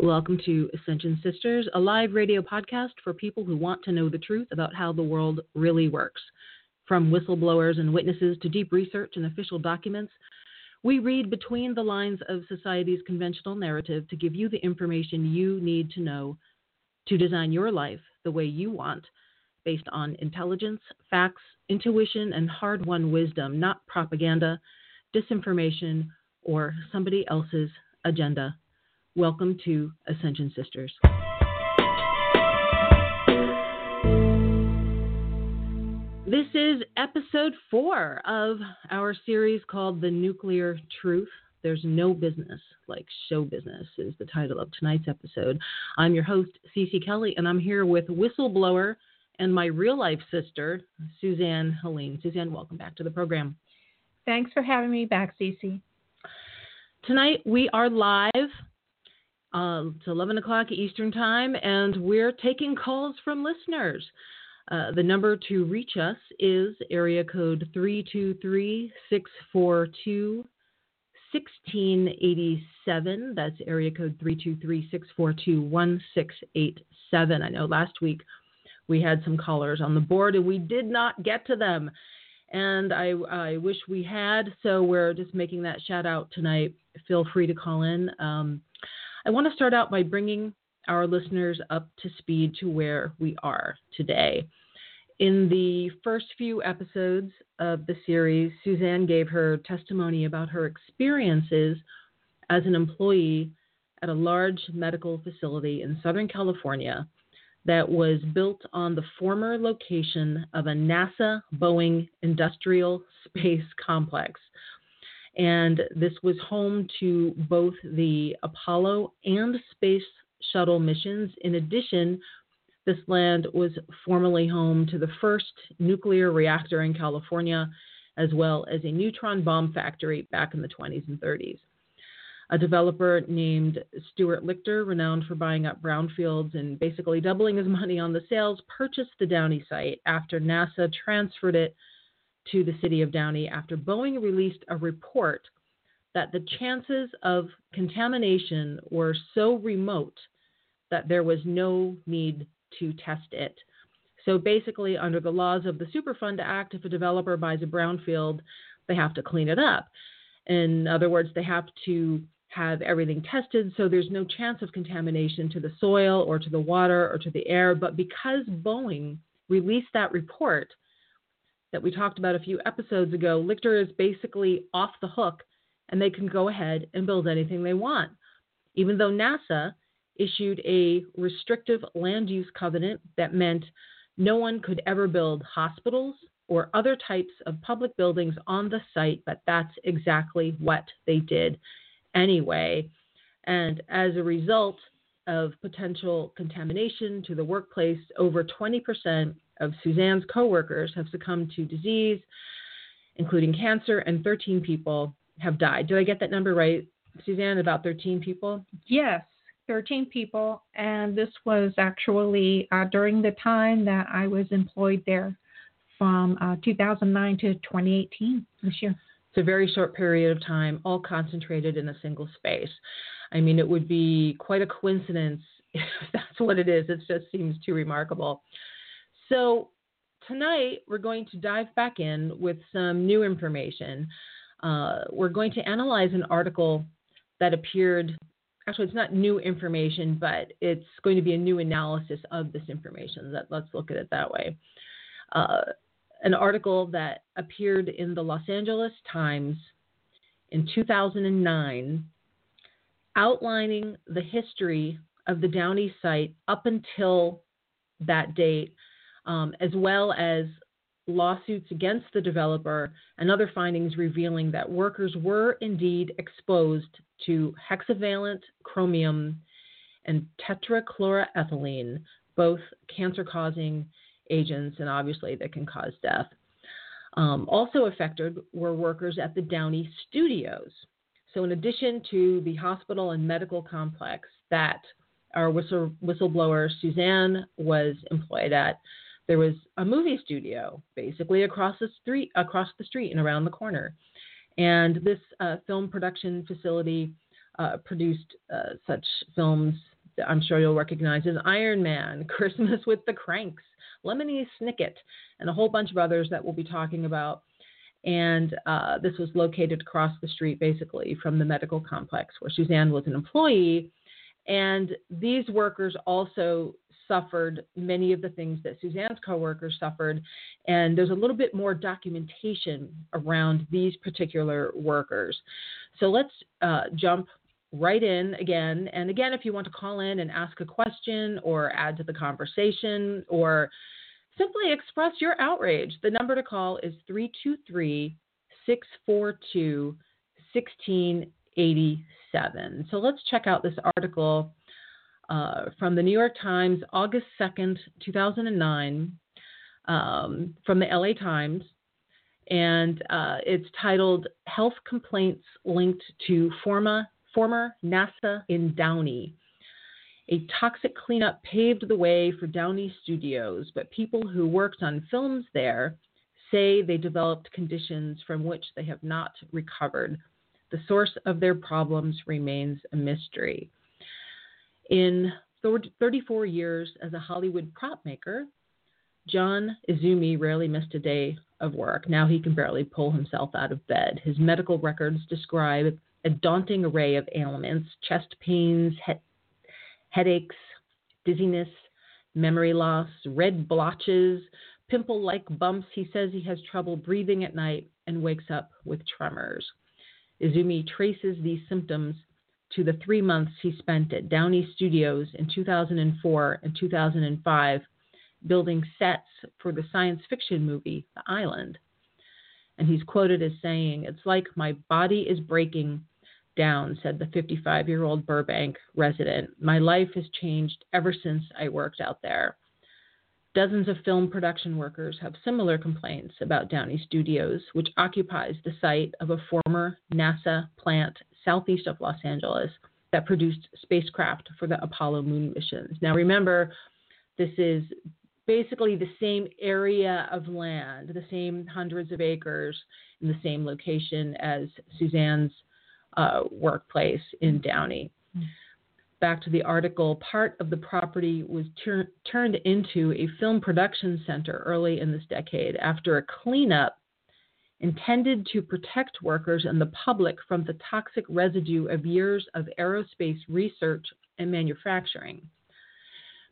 Welcome to Ascension Sisters, a live radio podcast for people who want to know the truth about how the world really works. From whistleblowers and witnesses to deep research and official documents, we read between the lines of society's conventional narrative to give you the information you need to know to design your life the way you want, based on intelligence, facts, intuition, and hard-won wisdom, not propaganda, disinformation, or somebody else's agenda. Welcome to Ascension Sisters. This is episode 4 of our series called The Nuclear Truth. There's no business like show business is the title of tonight's episode. I'm your host, Cece Kellie, and I'm here with whistleblower and my real-life sister, Susanne Helene. Susanne, welcome back to the program. Thanks for having me back, Cece. Tonight we are live. It's 11 o'clock Eastern Time, and we're taking calls from listeners. The number to reach us is area code 323-642-1687. That's area code 323-642-1687. I know last week we had some callers on the board, and we did not get to them, and I wish we had, so we're just making that shout-out tonight. Feel free to call in. I want to start out by bringing our listeners up to speed to where we are today. In the first few episodes of the series, Susanne gave her testimony about her experiences as an employee at a large medical facility in Southern California that was built on the former location of a NASA Boeing industrial space complex. And this was home to both the Apollo and Space Shuttle missions. In addition, this land was formerly home to the first nuclear reactor in California, as well as a neutron bomb factory back in the 20s and 30s. A developer named Stuart Lichter, renowned for buying up brownfields and basically doubling his money on the sales, purchased the Downey site after NASA transferred it to the city of Downey after Boeing released a report that the chances of contamination were so remote that there was no need to test it. So basically, under the laws of the Superfund Act, if a developer buys a brownfield, they have to clean it up. In other words, they have to have everything tested, so there's no chance of contamination to the soil or to the water or to the air. But because Boeing released that report that we talked about a few episodes ago, Lichter is basically off the hook, and they can go ahead and build anything they want, even though NASA issued a restrictive land use covenant that meant no one could ever build hospitals or other types of public buildings on the site, but that's exactly what they did anyway. And as a result of potential contamination to the workplace, over 20% of Suzanne's coworkers have succumbed to disease, including cancer, and 13 people have died. Did I get that number right, Suzanne, about 13 people? Yes, 13 people, and this was actually during the time that I was employed there from 2009 to 2018 this year. It's a very short period of time, all concentrated in a single space. I mean, it would be quite a coincidence if that's what it is. It just seems too remarkable. So tonight, we're going to dive back in with some new information. We're going to analyze an article that appeared actually it's not new information, but it's going to be a new analysis of this information. Let's look at it that way. An article that appeared in the Los Angeles Times in 2009 outlining the history of the Downey site up until that date, as well as lawsuits against the developer and other findings revealing that workers were indeed exposed to hexavalent chromium and tetrachloroethylene, both cancer-causing agents and obviously that can cause death. Also affected were workers at the Downey Studios. So in addition to the hospital and medical complex that our whistleblower Susanne was employed at, there was a movie studio basically across the street and around the corner. And this film production facility produced such films that I'm sure you'll recognize as Iron Man, Christmas with the Kranks, Lemony Snicket, and a whole bunch of others that we'll be talking about. And this was located across the street basically from the medical complex where Susanne was an employee. And these workers also suffered many of the things that Suzanne's coworkers suffered. And there's a little bit more documentation around these particular workers. So let's jump right in again. And again, if you want to call in and ask a question or add to the conversation or simply express your outrage, the number to call is 323-642-1687. So let's check out this article from the New York Times, August 2nd, 2009, from the LA Times. And it's titled Health Complaints Linked to Former NASA in Downey. A toxic cleanup paved the way for Downey Studios, but people who worked on films there say they developed conditions from which they have not recovered. The source of their problems remains a mystery. In 34 years as a Hollywood prop maker, John Izumi rarely missed a day of work. Now he can barely pull himself out of bed. His medical records describe a daunting array of ailments: chest pains, headaches, dizziness, memory loss, red blotches, pimple-like bumps. He says he has trouble breathing at night and wakes up with tremors. Izumi traces these symptoms to the 3 months he spent at Downey Studios in 2004 and 2005 building sets for the science fiction movie The Island. And he's quoted as saying, "It's like my body is breaking down," said the 55-year-old Burbank resident. "My life has changed ever since I worked out there." Dozens of film production workers have similar complaints about Downey Studios, which occupies the site of a former NASA plant southeast of Los Angeles that produced spacecraft for the Apollo moon missions. Now remember, this is basically the same area of land, the same hundreds of acres in the same location as Suzanne's workplace in Downey. Back to the article, part of the property was turned into a film production center early in this decade after a cleanup intended to protect workers and the public from the toxic residue of years of aerospace research and manufacturing.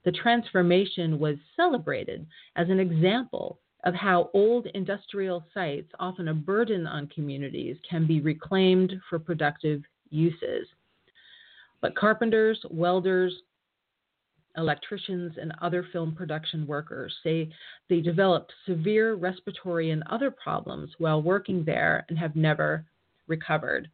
The transformation was celebrated as an example of how old industrial sites, often a burden on communities, can be reclaimed for productive uses. But carpenters, welders, electricians, and other film production workers say they developed severe respiratory and other problems while working there and have never recovered.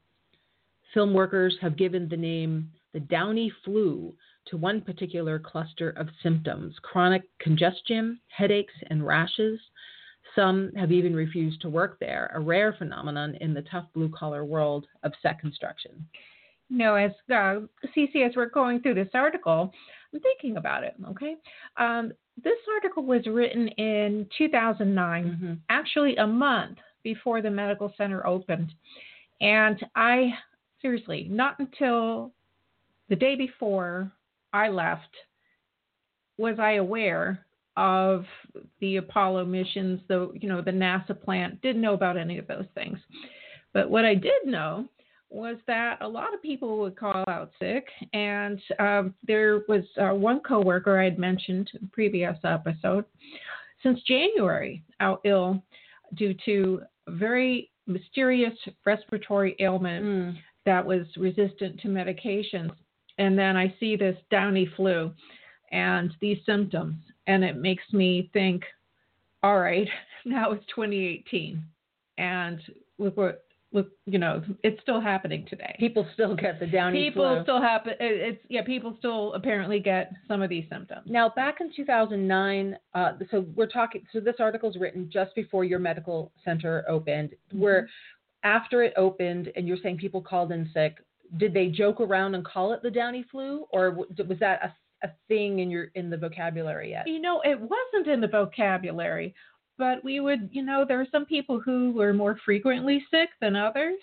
Film workers have given the name the Downey flu to one particular cluster of symptoms: chronic congestion, headaches, and rashes. Some have even refused to work there, a rare phenomenon in the tough blue-collar world of set construction. You know, as Cece, as we're going through this article, I'm thinking about it, okay? This article was written in 2009, actually a month before the medical center opened. And I, seriously, not until the day before I left was I aware of the Apollo missions, the NASA plant. Didn't know about any of those things. But what I did know was that a lot of people would call out sick, and there was one coworker I had mentioned in the previous episode, since January, out ill due to a very mysterious respiratory ailment that was resistant to medications. And then I see this Downey flu and these symptoms, and it makes me think, all right, now it's 2018, and look, you know, it's still happening today. People still get the Downey flu. People still apparently get some of these symptoms. Now, back in 2009, so this article's written just before your medical center opened, where after it opened, and you're saying people called in sick, did they joke around and call it the Downey flu, or was that a thing in the vocabulary yet? You know, it wasn't in the vocabulary, but we would, you know, there were some people who were more frequently sick than others,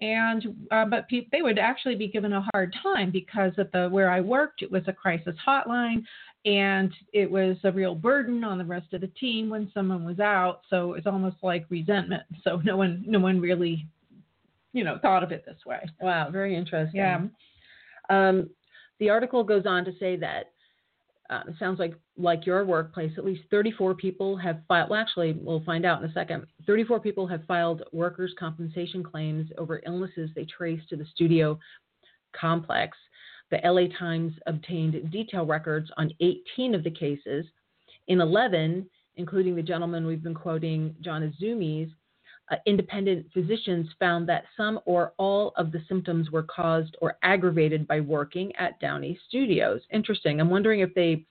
and they would actually be given a hard time because of where I worked, it was a crisis hotline, and it was a real burden on the rest of the team when someone was out. So it's almost like resentment. So no one really, you know, thought of it this way. Wow, very interesting. Yeah. The article goes on to say that it sounds like your workplace, at least 34 people have filed, well, actually, we'll find out in a second, 34 people have filed workers' compensation claims over illnesses they trace to the studio complex. The LA Times obtained detailed records on 18 of the cases. In 11, including the gentleman we've been quoting, John Izumi's, independent physicians found that some or all of the symptoms were caused or aggravated by working at Downey Studios. Interesting. I'm wondering if they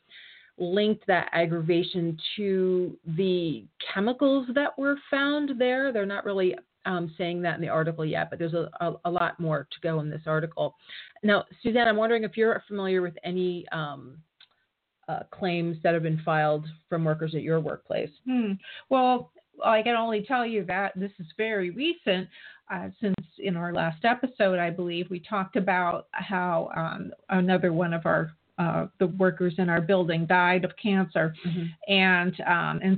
linked that aggravation to the chemicals that were found there. They're not really saying that in the article yet, but there's a lot more to go in this article. Now, Susanne, I'm wondering if you're familiar with any claims that have been filed from workers at your workplace. Well, I can only tell you that this is very recent, since in our last episode, I believe we talked about how another one of our the workers in our building died of cancer, and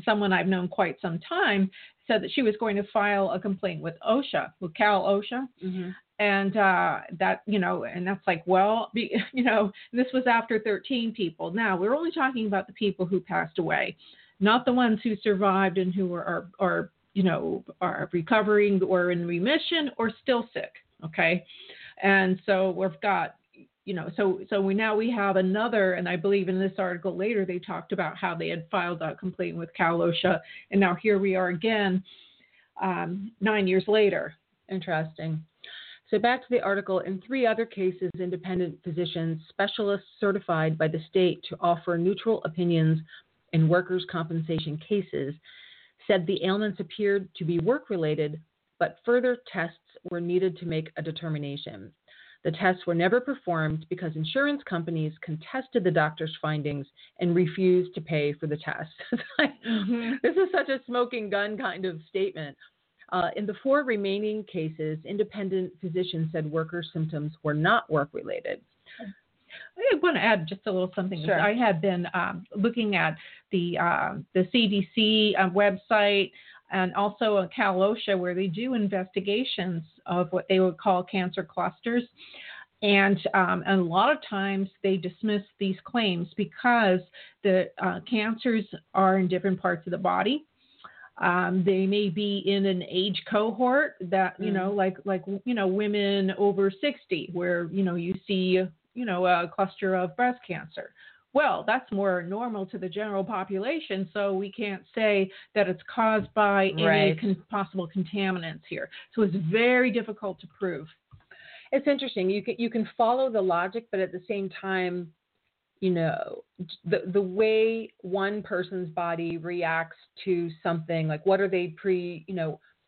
someone I've known quite some time said that she was going to file a complaint with OSHA, with Cal OSHA, and that, you know, and that's like, well, you know, this was after 13 people. Now we're only talking about the people who passed away, not the ones who survived and who are you know, are recovering or in remission or still sick. Okay. And so we've got, you know, so we have another, and I believe in this article later, they talked about how they had filed a complaint with Cal OSHA. And now here we are again, 9 years later. Interesting. So back to the article, in 3 other cases, independent physicians, specialists certified by the state to offer neutral opinions in workers' compensation cases, said the ailments appeared to be work-related, but further tests were needed to make a determination. The tests were never performed because insurance companies contested the doctor's findings and refused to pay for the tests. This is such a smoking gun kind of statement. In the 4 remaining cases, independent physicians said workers' symptoms were not work-related. I want to add just a little something. Sure. I have been looking at the CDC website and also on Cal OSHA, where they do investigations of what they would call cancer clusters. And a lot of times they dismiss these claims because the cancers are in different parts of the body. They may be in an age cohort that, you know, like, you know, women over 60, where, you know, you see, you know, a cluster of breast cancer. Well, that's more normal to the general population, so we can't say that it's caused by any possible contaminants here. So it's very difficult to prove. It's interesting. You can follow the logic, but at the same time, you know, the way one person's body reacts to something, like what are they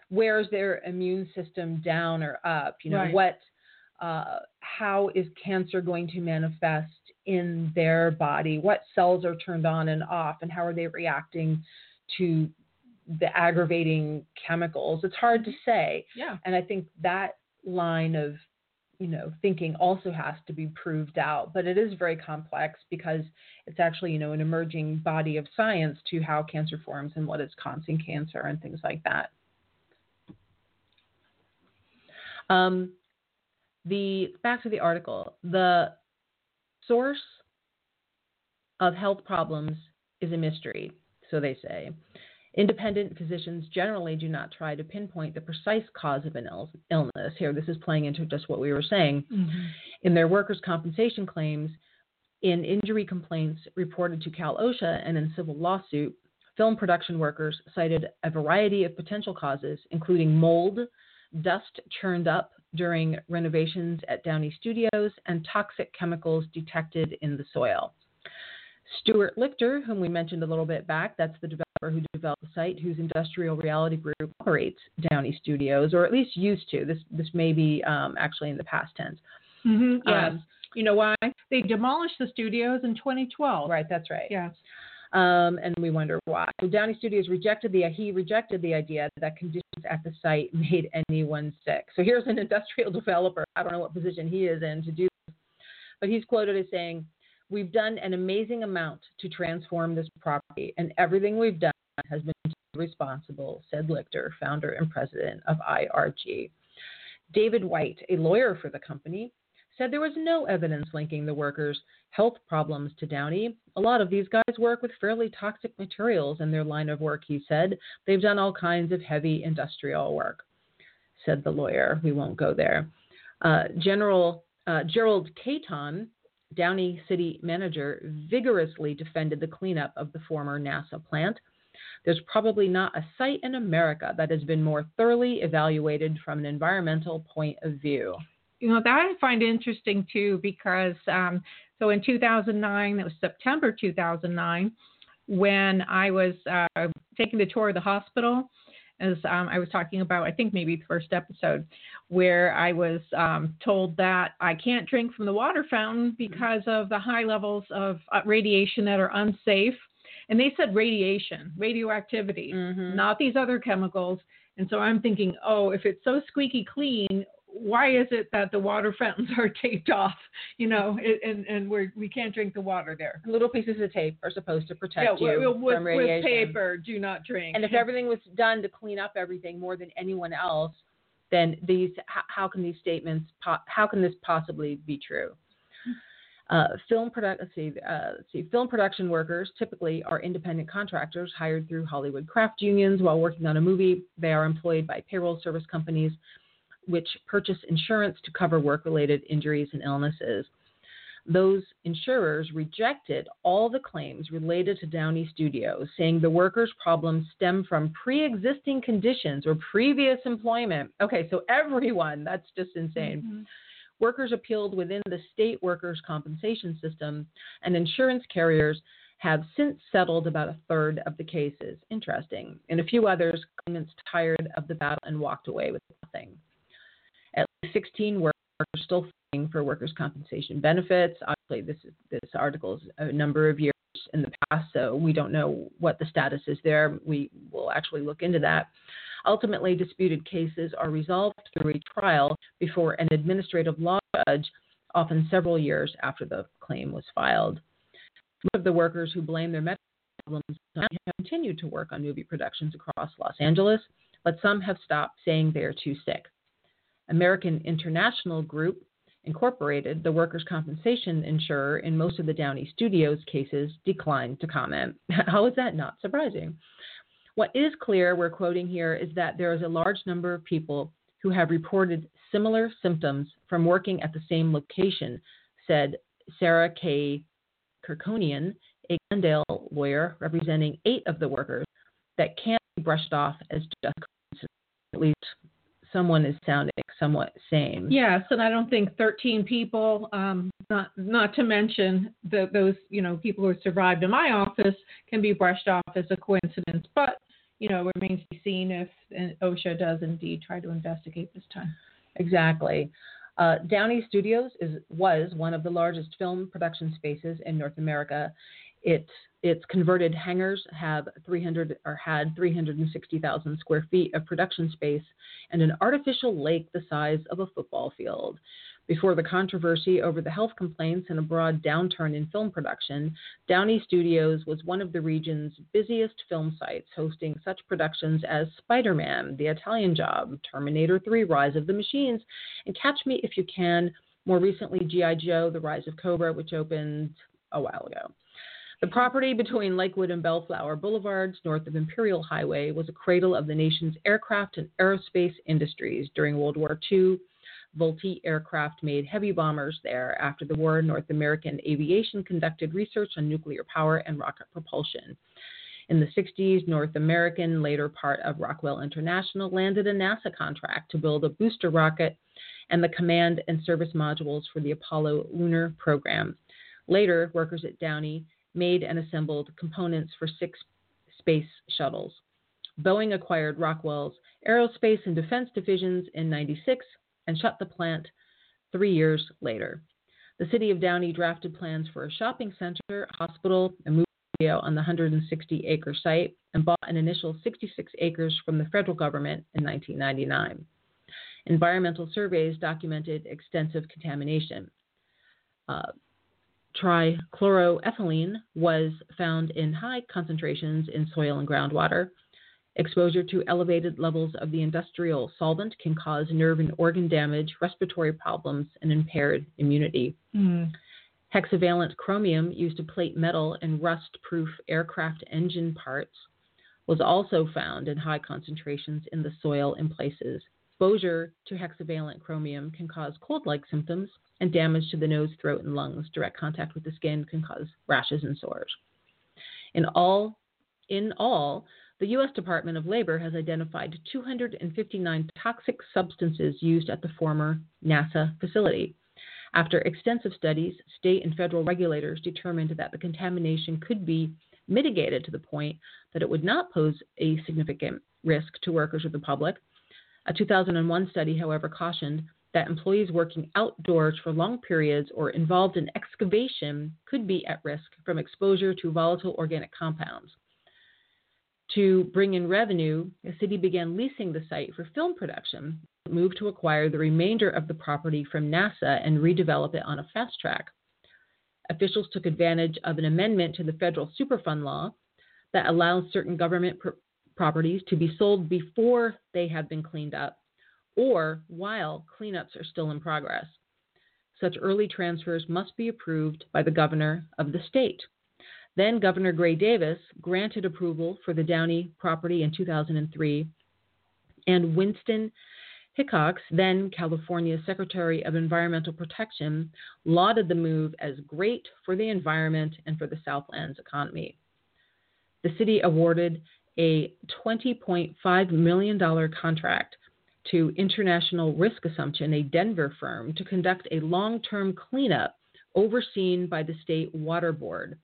where's their immune system down or up? You know, how is cancer going to manifest in their body? What cells are turned on and off, and how are they reacting to the aggravating chemicals? It's hard to say. Yeah. And I think that line of, you know, thinking also has to be proved out, but it is very complex because it's actually, you know, an emerging body of science to how cancer forms and what is causing cancer and things like that. the back to the article, the source of health problems is a mystery, so they say. Independent physicians generally do not try to pinpoint the precise cause of an illness. Here, this is playing into just what we were saying. Mm-hmm. In their workers' compensation claims, in injury complaints reported to Cal OSHA and in civil lawsuit, film production workers cited a variety of potential causes, including mold, dust churned up during renovations at Downey Studios, and toxic chemicals detected in the soil. Stuart Lichter, whom we mentioned a little bit back, that's the developer who developed the site, whose Industrial Realty Group operates Downey Studios, or at least used to. This may be actually in the past tense. Mm-hmm, yes. You know why? They demolished the studios in 2012. Right, that's right. Yes. And we wonder why. So Downey Studios rejected the idea that conditions at the site made anyone sick. So here's an industrial developer. I don't know what position he is in to do this, but he's quoted as saying, "We've done an amazing amount to transform this property, and everything we've done has been responsible," said Lichter, founder and president of IRG. David White, a lawyer for the company, said there was no evidence linking the workers' health problems to Downey. "A lot of these guys work with fairly toxic materials in their line of work," he said. "They've done all kinds of heavy industrial work," said the lawyer. We won't go there. Gerald Caton, Downey city manager, vigorously defended the cleanup of the former NASA plant. "There's probably not a site in America that has been more thoroughly evaluated from an environmental point of view." You know, that I find interesting, too, because so in 2009, it was September 2009, when I was taking the tour of the hospital, as I was talking about, I think maybe the first episode, where I was told that I can't drink from the water fountain because of the high levels of radiation that are unsafe. And they said radiation, radioactivity, mm-hmm. not these other chemicals. And so I'm thinking, oh, if it's so squeaky clean, why is it that the water fountains are taped off, you know, and we can't drink the water there? Little pieces of tape are supposed to protect you from radiation. With paper, do not drink. And if everything was done to clean up everything more than anyone else, then how can this possibly be true? Film production workers typically are independent contractors hired through Hollywood craft unions while working on a movie. They are employed by payroll service companies, which purchase insurance to cover work-related injuries and illnesses. Those insurers rejected all the claims related to Downey Studios, saying the workers' problems stem from pre-existing conditions or previous employment. Okay, so everyone, that's just insane. Mm-hmm. Workers appealed within the state workers' compensation system, and insurance carriers have since settled about a third of the cases. Interesting. And a few others, claimants tired of the battle and walked away with nothing. At least 16 workers are still fighting for workers' compensation benefits. Obviously, this article is a number of years in the past, so we don't know what the status is there. We will actually look into that. Ultimately, disputed cases are resolved through a trial before an administrative law judge, often several years after the claim was filed. Most of the workers who blame their medical problems have continued to work on movie productions across Los Angeles, but some have stopped, saying they are too sick. American International Group Incorporated, the workers' compensation insurer in most of the Downey Studios cases, declined to comment. How is that not surprising? What is clear, we're quoting here, is that there is a large number of people who have reported similar symptoms from working at the same location, said Sarah K. Kirkonian, a Glendale lawyer representing 8 of the workers, that can't be brushed off as just coincidence, at least. Someone is sounding somewhat sane. Yes, and I don't think 13 people, not to mention those, you know, people who survived in my office, can be brushed off as a coincidence. But, you know, it remains to be seen if OSHA does indeed try to investigate this time. Exactly. Downey Studios was one of the largest film production spaces in North America. Its converted hangars had 360,000 square feet of production space and an artificial lake the size of a football field. Before the controversy over the health complaints and a broad downturn in film production, Downey Studios was one of the region's busiest film sites, hosting such productions as Spider-Man, The Italian Job, Terminator 3, Rise of the Machines, and Catch Me If You Can, more recently G.I. Joe, The Rise of Cobra, which opened a while ago. The property between Lakewood and Bellflower Boulevards, north of Imperial Highway, was a cradle of the nation's aircraft and aerospace industries. During World War II, Volte Aircraft made heavy bombers there. After the war, North American Aviation conducted research on nuclear power and rocket propulsion. In the 60s, North American, later part of Rockwell International, landed a NASA contract to build a booster rocket and the command and service modules for the Apollo lunar program. Later, workers at Downey made and assembled components for 6 space shuttles. Boeing acquired Rockwell's aerospace and defense divisions in 1996 and shut the plant 3 years later. The city of Downey drafted plans for a shopping center, a hospital, and movie studio on the 160-acre site and bought an initial 66 acres from the federal government in 1999. Environmental surveys documented extensive contamination. Trichloroethylene was found in high concentrations in soil and groundwater. Exposure to elevated levels of the industrial solvent can cause nerve and organ damage, respiratory problems, and impaired immunity. Hexavalent chromium, used to plate metal and rust-proof aircraft engine parts, was also found in high concentrations in the soil in places. Exposure to hexavalent chromium can cause cold-like symptoms, and damage to the nose, throat, and lungs. Direct contact with the skin can cause rashes and sores. In all, the U.S. Department of Labor has identified 259 toxic substances used at the former NASA facility. After extensive studies, state and federal regulators determined that the contamination could be mitigated to the point that it would not pose a significant risk to workers or the public. A 2001 study, however, cautioned that employees working outdoors for long periods or involved in excavation could be at risk from exposure to volatile organic compounds. To bring in revenue, the city began leasing the site for film production, moved to acquire the remainder of the property from NASA and redevelop it on a fast track. Officials took advantage of an amendment to the federal Superfund law that allows certain government properties to be sold before they have been cleaned up or while cleanups are still in progress. Such early transfers must be approved by the governor of the state. Then Governor Gray Davis granted approval for the Downey property in 2003, and Winston Hickox, then California's Secretary of Environmental Protection, lauded the move as great for the environment and for the Southland's economy. The city awarded a $20.5 million contract to International Risk Assumption, a Denver firm, to conduct a long-term cleanup overseen by the State Water Board.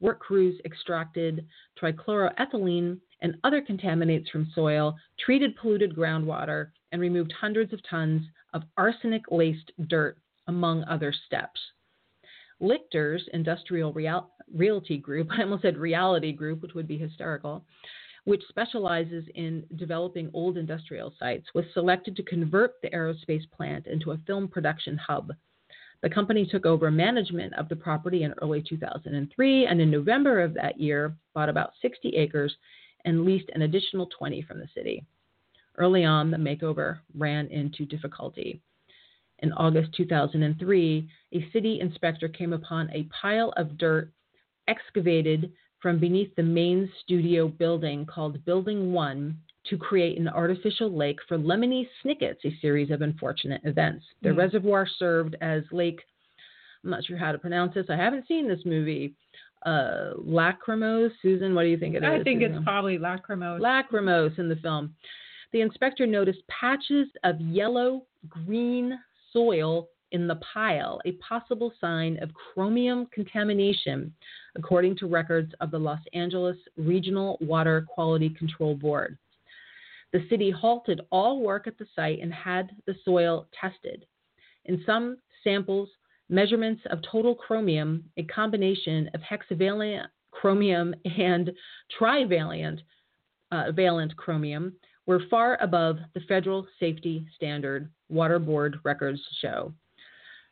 Work crews extracted trichloroethylene and other contaminants from soil, treated polluted groundwater, and removed hundreds of tons of arsenic-laced dirt, among other steps. Lichter's Industrial Realty Group, I almost said Reality Group, which would be hysterical, which specializes in developing old industrial sites, was selected to convert the aerospace plant into a film production hub. The company took over management of the property in early 2003, and in November of that year, bought about 60 acres and leased an additional 20 from the city. Early on, the makeover ran into difficulty. In August 2003, a city inspector came upon a pile of dirt excavated from beneath the main studio building called Building 1 to create an artificial lake for Lemony Snickets, a series of unfortunate events. The reservoir served as Lake, I'm not sure how to pronounce this, I haven't seen this movie, Lacrimose. Susan, what do you think it is? I think it's probably Lacrimose. Lacrimose in the film. The inspector noticed patches of yellow, green soil in the pile, a possible sign of chromium contamination, according to records of the Los Angeles Regional Water Quality Control Board. The city halted all work at the site and had the soil tested. In some samples, measurements of total chromium, a combination of hexavalent chromium and trivalent chromium, were far above the federal safety standard, Water Board records show.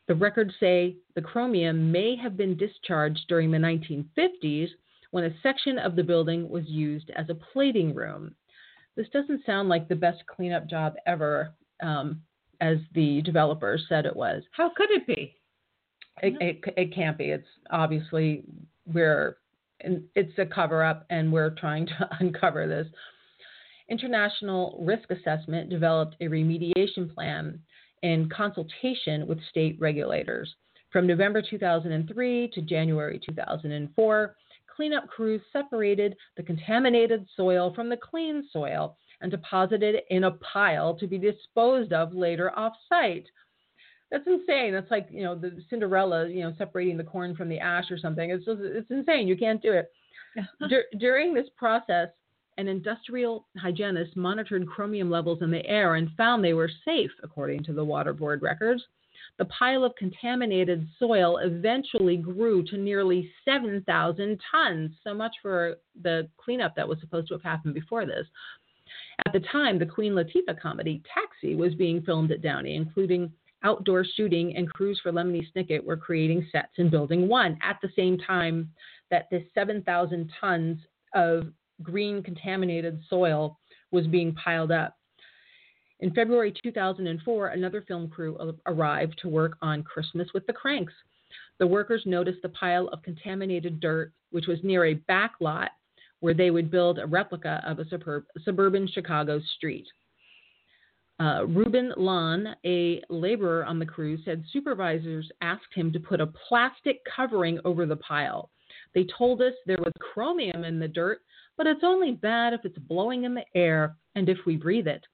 The records say the chromium may have been discharged during the 1950s when a section of the building was used as a plating room. This doesn't sound like the best cleanup job ever, as the developers said it was. How could it be? It can't be. It's obviously it's a cover-up, and we're trying to uncover this. International Risk Assessment developed a remediation plan in consultation with state regulators. From November 2003 to January 2004, cleanup crews separated the contaminated soil from the clean soil and deposited it in a pile to be disposed of later off-site. That's insane. That's like, the Cinderella, separating the corn from the ash or something. It's insane. You can't do it. During this process, an industrial hygienist monitored chromium levels in the air and found they were safe, according to the Water Board records. The pile of contaminated soil eventually grew to nearly 7,000 tons. So much for the cleanup that was supposed to have happened before this. At the time, the Queen Latifah comedy Taxi was being filmed at Downey, including outdoor shooting and crews for Lemony Snicket were creating sets in Building 1 at the same time that this 7,000 tons of green contaminated soil was being piled up. In February 2004, another film crew arrived to work on Christmas with the Kranks. The workers noticed the pile of contaminated dirt, which was near a back lot where they would build a replica of a suburban Chicago street. Ruben Lon, a laborer on the crew, said supervisors asked him to put a plastic covering over the pile. They told us there was chromium in the dirt, but it's only bad if it's blowing in the air and if we breathe it.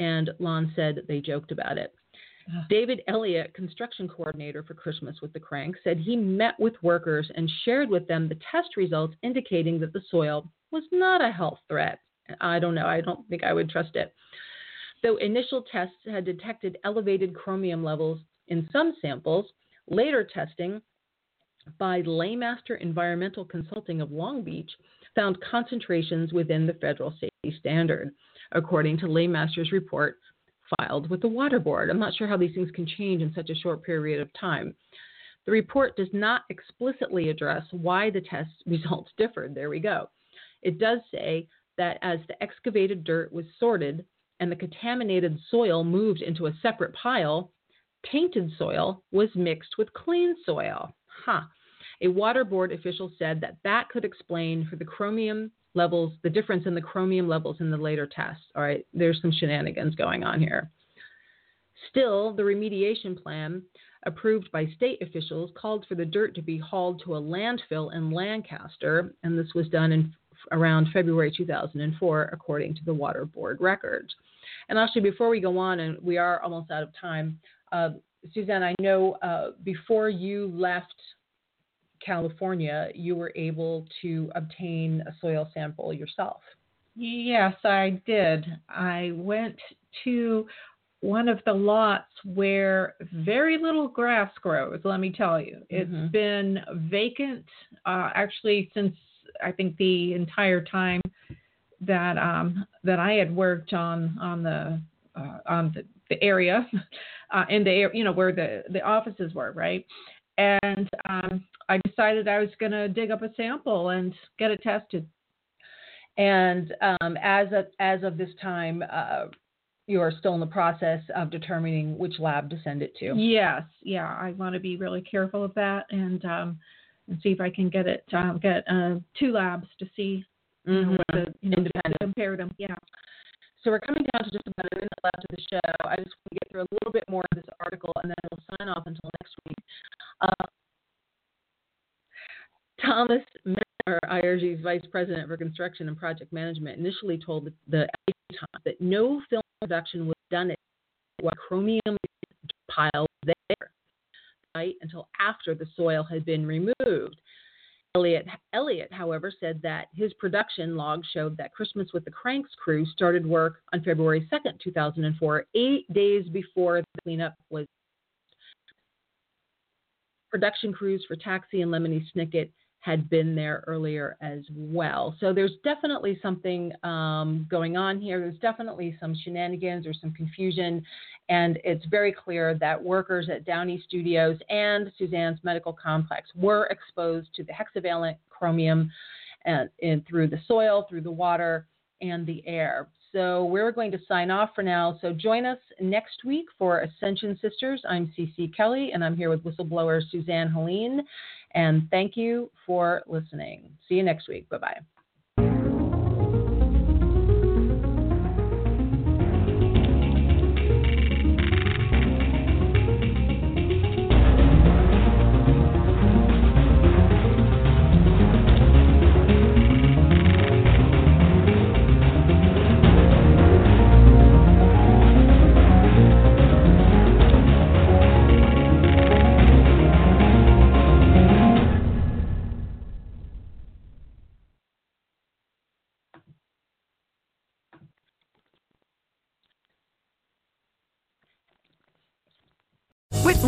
And Lon said they joked about it. David Elliott, construction coordinator for Christmas with the Kranks, said he met with workers and shared with them the test results indicating that the soil was not a health threat. I don't know. I don't think I would trust it. Though initial tests had detected elevated chromium levels in some samples, later testing by Laymaster Environmental Consulting of Long Beach found concentrations within the federal safety standard, according to Laymaster's report filed with the Water Board. I'm not sure how these things can change in such a short period of time. The report does not explicitly address why the test results differed. There we go. It does say that as the excavated dirt was sorted, and the contaminated soil moved into a separate pile, tainted soil was mixed with clean soil. A Water Board official said that could explain for the chromium levels, the difference in the chromium levels in the later tests. All right, there's some shenanigans going on here. Still, the remediation plan approved by state officials called for the dirt to be hauled to a landfill in Lancaster, and this was done in around February 2004, according to the Water Board records. And actually, before we go on, and we are almost out of time, Susanne, I know before you left California, you were able to obtain a soil sample yourself. Yes, I did. I went to one of the lots where very little grass grows, let me tell you. It's been vacant actually since I think the entire time that I had worked on the area in the where the offices were, right? And I decided I was going to dig up a sample and get it tested. And as of this time, you are still in the process of determining which lab to send it to. Yes, yeah, I want to be really careful of that and see if I can get it, two labs to see to compare them. Yeah. So we're coming down to just about a minute left of the show. I just want to get through a little bit more of this article, and then we'll sign off until next week. Thomas Menner, IRG's Vice President for Construction and Project Management, initially told the Times that no film production was done at what chromium pile there. Right, until after the soil had been removed. Elliot, however, said that his production log showed that Christmas with the Kranks crew started work on February 2nd, 2004, 8 days before the cleanup was. Production crews for Taxi and Lemony Snicket had been there earlier as well. So there's definitely something going on here. There's definitely some shenanigans or some confusion. And it's very clear that workers at Downey Studios and Susanne's medical complex were exposed to the hexavalent chromium and through the soil, through the water, and the air. So we're going to sign off for now. So join us next week for Ascension Sisters. I'm Cece Kellie, and I'm here with whistleblower Susanne Helene. And thank you for listening. See you next week. Bye-bye.